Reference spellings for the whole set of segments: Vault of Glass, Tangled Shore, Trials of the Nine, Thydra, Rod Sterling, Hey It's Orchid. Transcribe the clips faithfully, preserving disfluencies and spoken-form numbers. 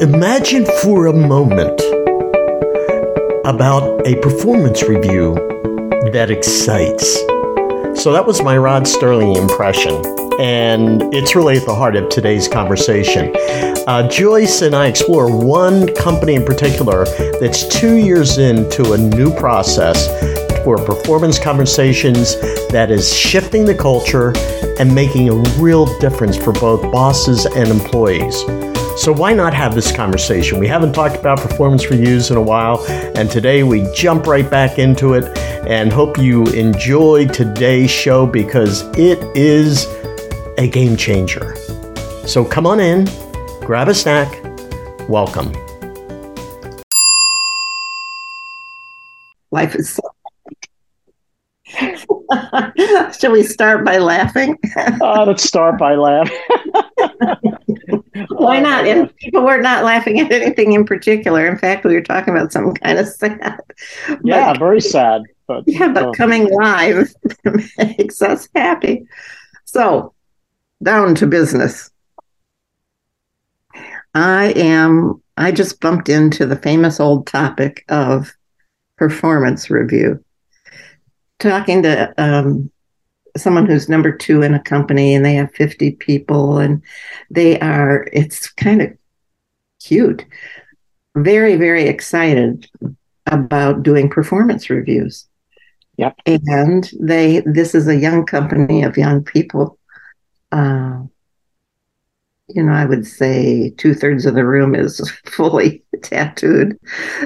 Imagine for a moment about a performance review that excites. So that was my Rod Sterling impression, and it's really at the heart of today's conversation. Uh, Joyce and I explore one company in particular that's two years into a new process for performance conversations that is shifting the culture and making a real difference for both bosses and employees. So why not have this conversation? We haven't talked about performance reviews in a while, and today we jump right back into it and hope you enjoy today's show because it is a game changer. So come on in, grab a snack, welcome. Life is so Should we start by laughing? Oh, let's start by laughing. Why not? And we're not laughing at anything in particular. In fact, we were talking about something kind of sad. Yeah, but, very sad. But, yeah, but um, coming live makes us happy. So, down to business. I am, I just bumped into the famous old topic of performance review. Talking to um, someone who's number two in a company, and they have fifty people, and they are, it's kind of cute, very, very excited about doing performance reviews. Yep. And they, this is a young company of young people. Uh, you know, I would say two thirds of the room is fully tattooed.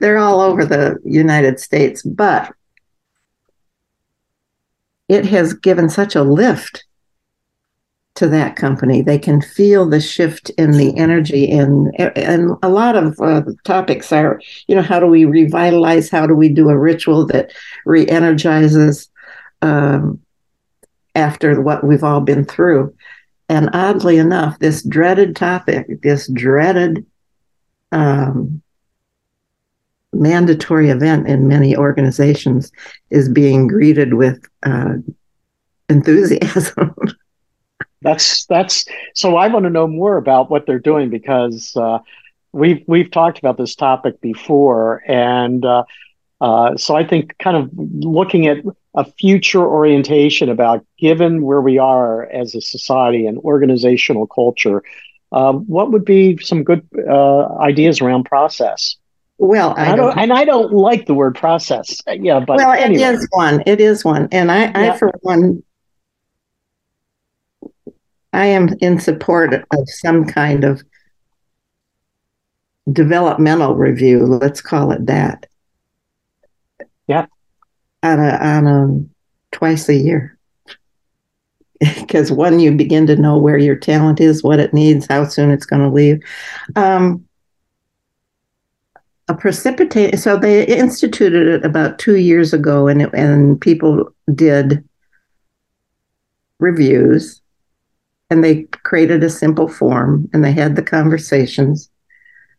They're all over the United States, but it has given such a lift to that company. They can feel the shift in the energy, and and a lot of uh, topics are, you know, how do we revitalize? How do we do a ritual that re-energizes um, after what we've all been through? And oddly enough, this dreaded topic, this dreaded um, mandatory event in many organizations is being greeted with uh, enthusiasm. that's that's so I want to know more about what they're doing, because uh, we've we've talked about this topic before, and uh, uh, so I think kind of looking at a future orientation about, given where we are as a society and organizational culture, uh, what would be some good uh, ideas around process? Well, I, I don't, don't, and I don't like the word process. Yeah, but well, anyway. It is one. It is one, and I, yeah. I, for one, I am in support of some kind of developmental review. Let's call it that. Yeah, on a on a twice a year, because one, you begin to know where your talent is, what it needs, how soon it's going to leave. Um, A precipitate. So they instituted it about two years ago, and it, and people did reviews, and they created a simple form, and they had the conversations,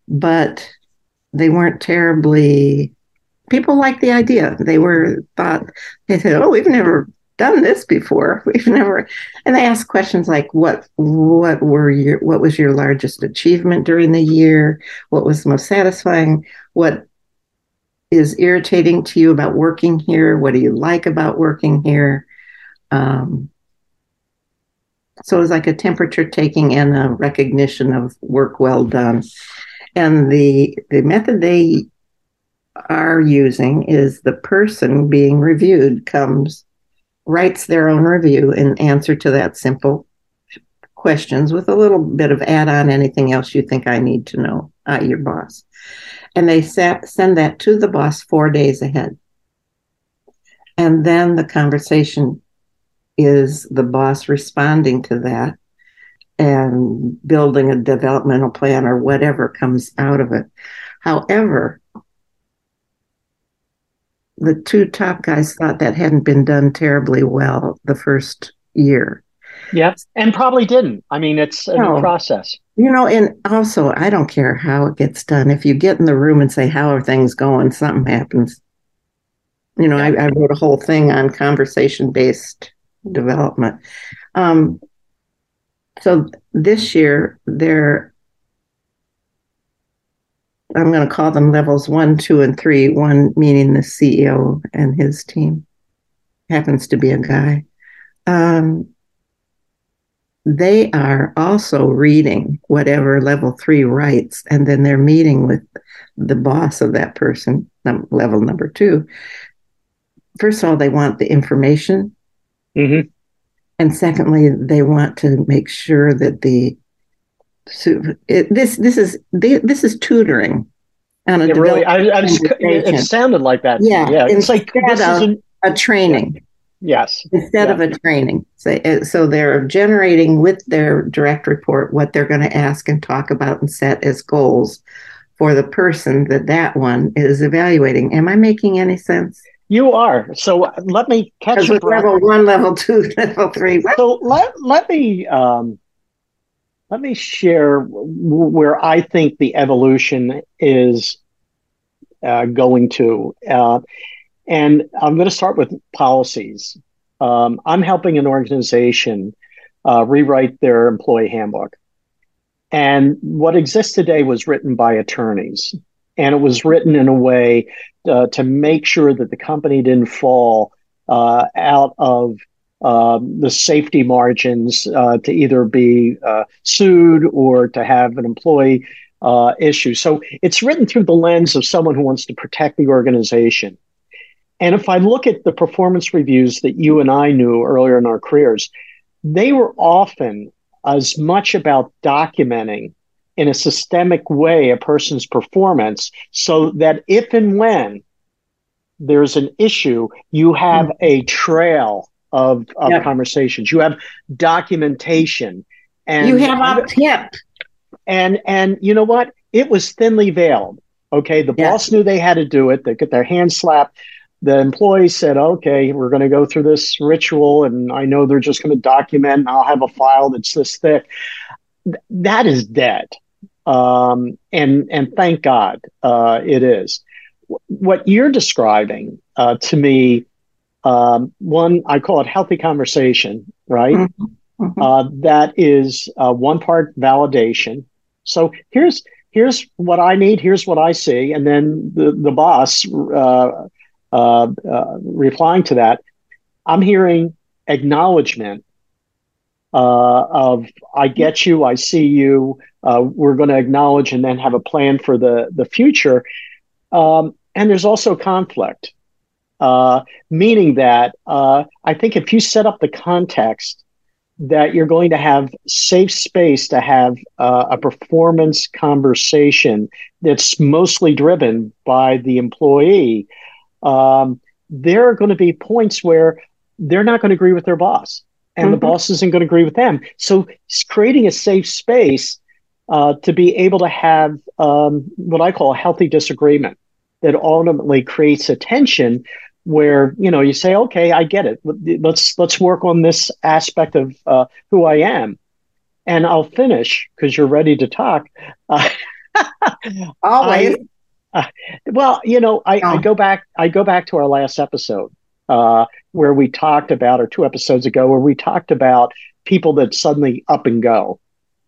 but they weren't terribly. People liked the idea. They were thought they said, "Oh, we've never done this before. We've never." And they asked questions like, what what were your what was your largest achievement during the year? What was the most satisfying? What is irritating to you about working here? What do you like about working here? Um, so it was like a temperature taking and a recognition of work well done. And the the method they are using is the person being reviewed comes writes their own review in answer to that simple questions with a little bit of add-on, anything else you think I need to know, uh, your boss. And they sat, send that to the boss four days ahead. And then the conversation is the boss responding to that and building a developmental plan or whatever comes out of it. However, the two top guys thought that hadn't been done terribly well the first year. Yeah, and probably didn't. I mean, it's a no. new process. You know, and also, I don't care how it gets done. If you get in the room and say, how are things going, something happens. You know, yeah. I, I wrote a whole thing on conversation-based development. Um, so this year, they're I'm going to call them levels one, two, and three, one meaning the C E O and his team. Happens to be a guy. Um, they are also reading whatever level three writes, and then they're meeting with the boss of that person, num- level number two. First of all, they want the information. Mm-hmm. And secondly, they want to make sure that the so it, this this is they, this is tutoring. On a it really, I, I just, it sounded like that. Yeah, yeah. It's like this of, is a, a training. Yes, instead yeah. of a training. So, so they're generating with their direct report what they're going to ask and talk about and set as goals for the person that that one is evaluating. Am I making any sense? You are. So let me catch you. Level one, level two, level three. So let let me um, let me share where I think the evolution is uh, going to, uh, and I'm going to start with policies. Um, I'm helping an organization uh, rewrite their employee handbook, and what exists today was written by attorneys. And it was written in a way uh, to make sure that the company didn't fall uh, out of uh, the safety margins uh, to either be uh, sued or to have an employee uh, issue. So it's written through the lens of someone who wants to protect the organization. And if I look at the performance reviews that you and I knew earlier in our careers, they were often as much about documenting in a systemic way a person's performance so that if and when there's an issue, you have a trail of, of yep. conversations. You have documentation. And you have a tip. And, and you know what? It was thinly veiled. Okay. The yes. boss knew they had to do it. They got their hands slapped. The employee said, okay, we're going to go through this ritual. And I know they're just going to document. And I'll have a file that's this thick. Th- that is dead. Um, and and thank God uh, it is. W- what you're describing uh, to me, um, one, I call it healthy conversation, right? Mm-hmm. Mm-hmm. Uh, that is uh, one part validation. So here's here's what I need, here's what I see, and then the, the boss uh, uh, uh, replying to that, I'm hearing acknowledgement uh, of I get you, I see you. Uh, we're going to acknowledge and then have a plan for the, the future. Um, and there's also conflict, uh, meaning that uh, I think if you set up the context that you're going to have safe space to have uh, a performance conversation that's mostly driven by the employee, um, there are going to be points where they're not going to agree with their boss and mm-hmm. the boss isn't going to agree with them. So it's creating a safe space Uh, to be able to have um, what I call a healthy disagreement that ultimately creates a tension where, you know, you say, okay, I get it. Let's let's work on this aspect of uh, who I am. And I'll finish because you're ready to talk. Uh, Always. I, uh, well, you know, I, oh. I go back I go back to our last episode uh, where we talked about, or two episodes ago, where we talked about people that suddenly up and go.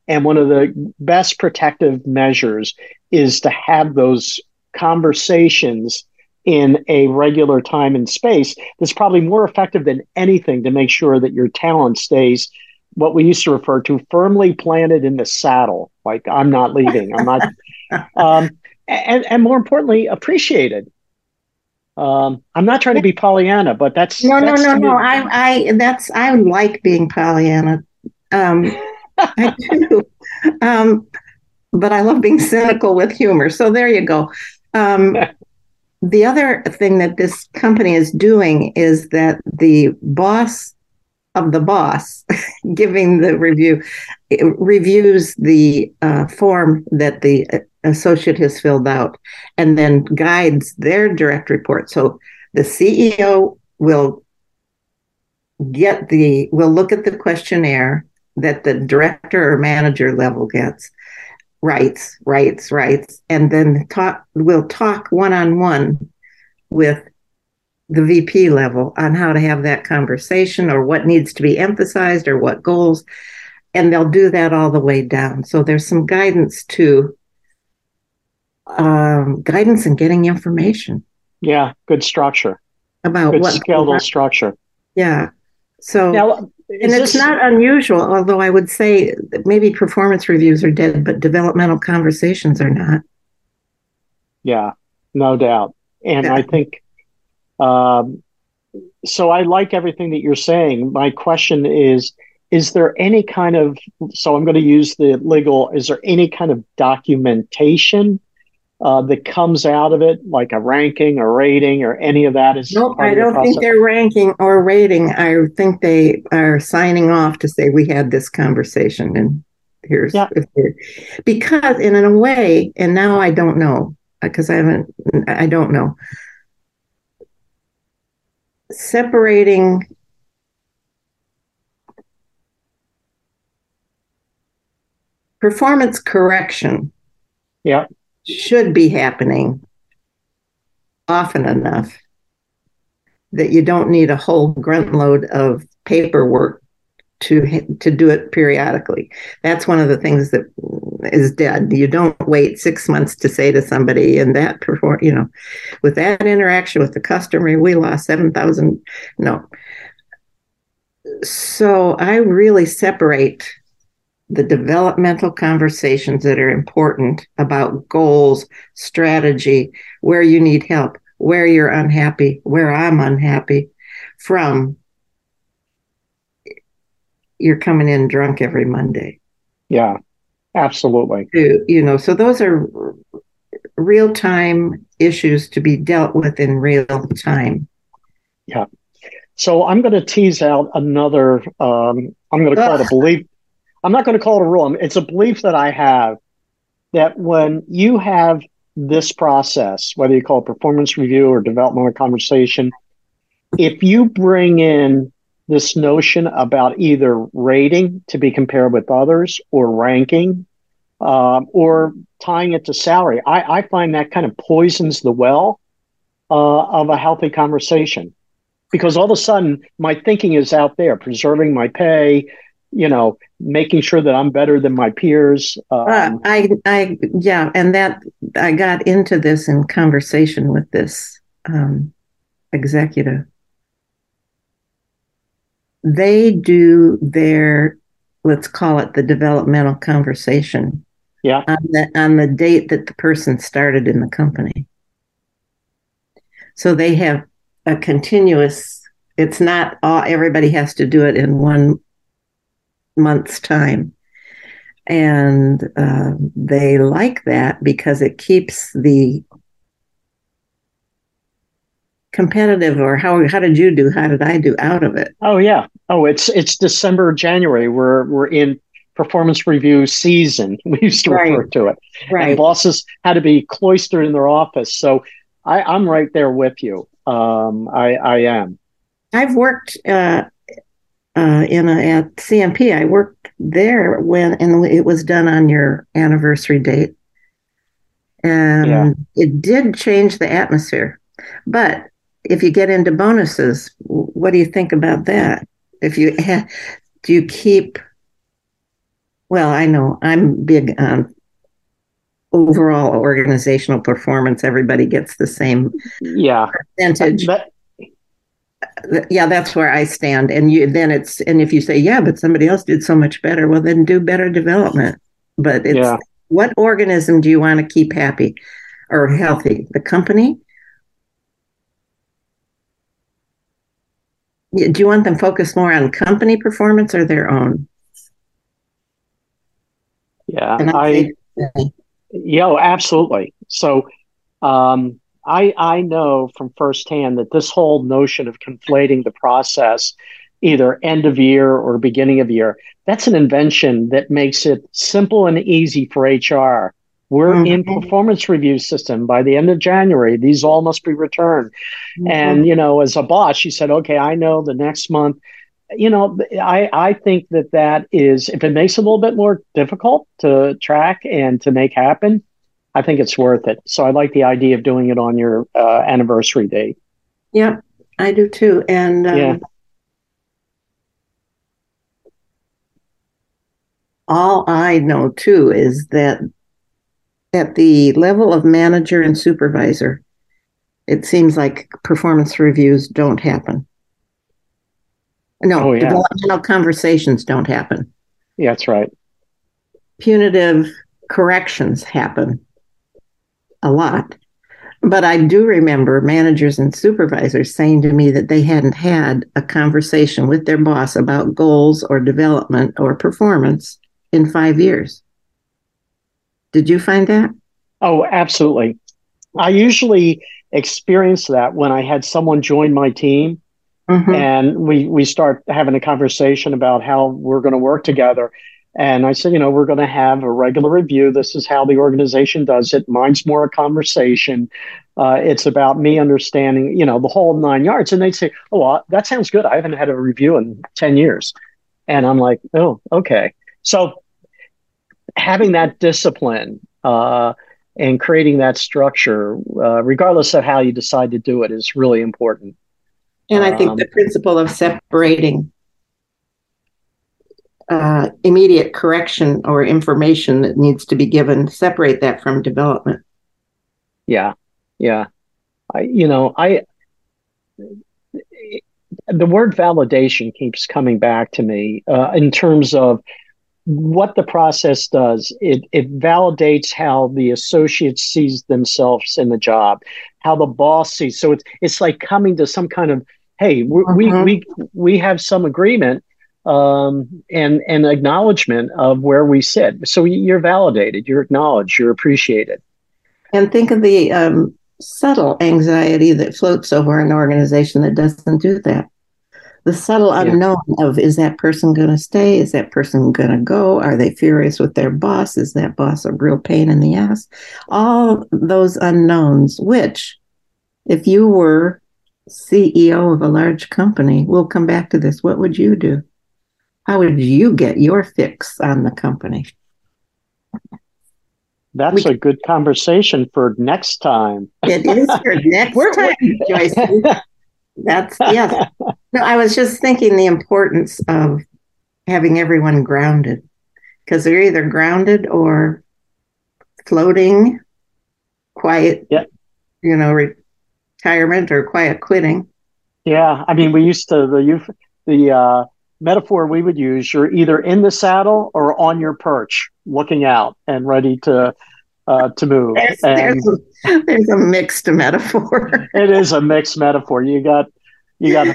And one of the best protective measures is to have those conversations in a regular time and space. That's probably more effective than anything to make sure that your talent stays what we used to refer to firmly planted in the saddle. Like, I'm not leaving. I'm not. um, and, and more importantly, appreciated. Um, I'm not trying to be Pollyanna, but that's. No, that's no, no, no. I, I, that's, I like being Pollyanna. Um, I do, um, but I love being cynical with humor. So there you go. Um, the other thing that this company is doing is that the boss of the boss giving the review reviews the uh, form that the associate has filled out and then guides their direct report. So the C E O will get the will look at the questionnaire that the director or manager level gets, writes, writes, writes, and then talk, we'll talk one-on-one with the V P level on how to have that conversation or what needs to be emphasized or what goals, and they'll do that all the way down. So there's some guidance to um, guidance and getting information. Yeah, good structure. About good what? Skeletal structure. Yeah. So, now, and it's this, not unusual, although I would say maybe performance reviews are dead, but developmental conversations are not. Yeah, no doubt. And yeah. I think, um, so I like everything that you're saying. My question is, is there any kind of, so I'm going to use the legal, is there any kind of documentation uh, that comes out of it, like a ranking or rating or any of that? Is nope, I don't think they're ranking or rating. I think they are signing off to say, we had this conversation and here's, yeah. because in a way, and now I don't know, because I haven't, I don't know. Separating performance correction yeah. should be happening often enough that you don't need a whole grunt load of paperwork to to do it periodically. That's one of the things that is dead. You don't wait six months to say to somebody, and that perform, you know, with that interaction with the customer, we lost seven thousand. No. So I really separate the developmental conversations that are important about goals, strategy, where you need help, where you're unhappy, where I'm unhappy, from you're coming in drunk every Monday. Yeah, absolutely. To, you know, so those are real-time issues to be dealt with in real time. Yeah. So I'm going to tease out another, um, I'm going to call Ugh. it a belief. I'm not going to call it a rule. It's a belief that I have that when you have this process, whether you call it performance review or developmental conversation, if you bring in this notion about either rating to be compared with others or ranking um, or tying it to salary, I, I find that kind of poisons the well uh, of a healthy conversation, because all of a sudden my thinking is out there, preserving my pay, you know, making sure that I'm better than my peers. Um, uh, I, I, yeah. And that I got into this in conversation with this um, executive. They do their, let's call it the developmental conversation. Yeah. On the, on the date that the person started in the company. So they have a continuous, it's not all, everybody has to do it in one month's time. And uh, they like that because it keeps the competitive or how how did you do, how did I do out of it. Oh yeah. Oh, it's it's December, January. We're we're in performance review season. We used to right. refer to it. Right. And bosses had to be cloistered in their office. So I, I'm right there with you. Um, I I am. I've worked. Uh, Uh, in a, at C M P, I worked there when, and it was done on your anniversary date, and yeah. it did change the atmosphere. But if you get into bonuses, what do you think about that? If you ha- do, you keep. Well, I know I'm big on overall organizational performance. Everybody gets the same yeah percentage. But- Yeah, that's where I stand. And you then it's and if you say, yeah, but somebody else did so much better, well, then do better development. But it's yeah. what organism do you want to keep happy or healthy? The company? Do you want them focused more on company performance or their own? Yeah, I, I yeah, absolutely. So um I, I know from firsthand that this whole notion of conflating the process, either end of year or beginning of year, that's an invention that makes it simple and easy for H R. We're mm-hmm. in performance review system. By the end of January, these all must be returned. Mm-hmm. And, you know, as a boss, she said, okay, I know the next month. You know, I, I think that that is, if it makes it a little bit more difficult to track and to make happen, I think it's worth it. So I like the idea of doing it on your uh, anniversary date. Yeah, I do too. And um, yeah. all I know too is that at the level of manager and supervisor, it seems like performance reviews don't happen. No, oh, yeah. Developmental conversations don't happen. Yeah, that's right. Punitive corrections happen a lot. But I do remember managers and supervisors saying to me that they hadn't had a conversation with their boss about goals or development or performance in five years. Did you find that? Oh, absolutely. I usually experienced that when I had someone join my team mm-hmm. and we, we start having a conversation about how we're going to work together. And I said, you know, we're going to have a regular review. This is how the organization does it. Mine's more a conversation. Uh, it's about me understanding, you know, the whole nine yards. And they'd say, oh, well, that sounds good. I haven't had a review in ten years. And I'm like, oh, okay. So having that discipline uh, and creating that structure, uh, regardless of how you decide to do it, is really important. And I think um, the principle of separating Uh, immediate correction or information that needs to be given, separate that from development. Yeah. Yeah. I, you know, I, the word validation keeps coming back to me uh, in terms of what the process does. It, it validates how the associate sees themselves in the job, how the boss sees. So it's, it's like coming to some kind of, hey, we, mm-hmm. we, we, we have some agreement um and and acknowledgement of where we sit. So you're validated, you're acknowledged, you're appreciated. And think of the um subtle anxiety that floats over an organization that doesn't do that. The subtle unknown yeah. of, is that person going to stay? Is that person going to go? Are they furious with their boss? Is that boss a real pain in the ass? All those unknowns, which if you were C E O of a large company, we'll come back to this, what would you do? How would you get your fix on the company? That's we, a good conversation for next time. It is for next time, Joyce. That's, yes. No, I was just thinking the importance of having everyone grounded, because they're either grounded or floating, quiet, yeah. you know, retirement or quiet quitting. Yeah. I mean, we used to, the, the, uh, metaphor we would use, you're either in the saddle or on your perch, looking out and ready to uh, to move. There's, and there's, a, there's a mixed metaphor. It is a mixed metaphor. You got you got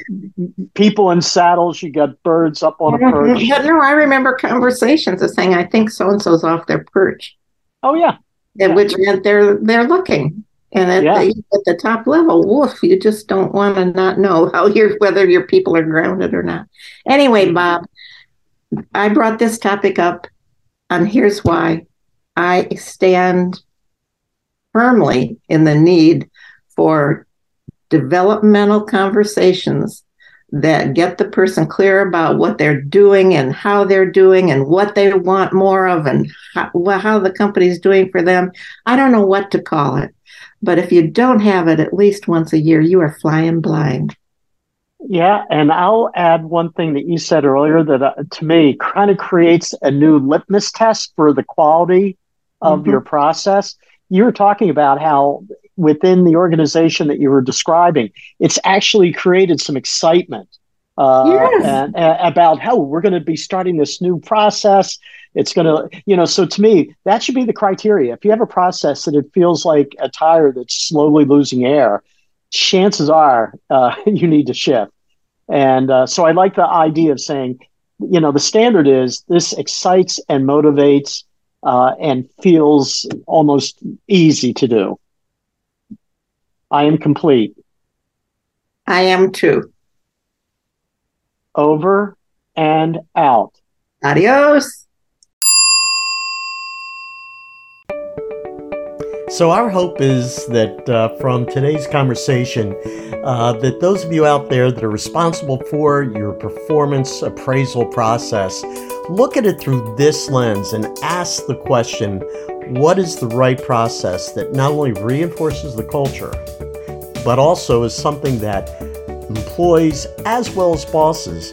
people in saddles. You got birds up on a perch. Yeah, no, I remember conversations of saying, "I think so and so's off their perch." Oh yeah, at yeah. which meant they're they're looking, and at, yeah. the, at the top level, woof, you just don't want to not know how you're, whether your people are grounded or not. Anyway, Bob, I brought this topic up, and here's why I stand firmly in the need for developmental conversations that get the person clear about what they're doing and how they're doing and what they want more of and how, how the company's doing for them. I don't know what to call it. But if you don't have it at least once a year, you are flying blind. Yeah, and I'll add one thing that you said earlier that, uh, to me, kind of creates a new litmus test for the quality of mm-hmm. your process. You were talking about how within the organization that you were describing, it's actually created some excitement uh, yes. and, uh, about how we're going to be starting this new process. It's going to, you know, so to me, that should be the criteria. If you have a process that it feels like a tire that's slowly losing air, chances are uh, you need to shift. And uh, so I like the idea of saying, you know, the standard is this excites and motivates uh, and feels almost easy to do. I am complete. I am too. Over and out. Adios. So our hope is that uh, from today's conversation, uh, that those of you out there that are responsible for your performance appraisal process, look at it through this lens and ask the question, what is the right process that not only reinforces the culture, but also is something that employees as well as bosses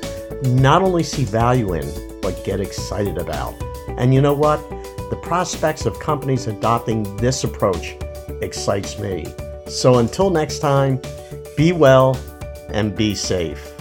not only see value in, but get excited about. And you know what? The prospects of companies adopting this approach excites me. So until next time, be well and be safe.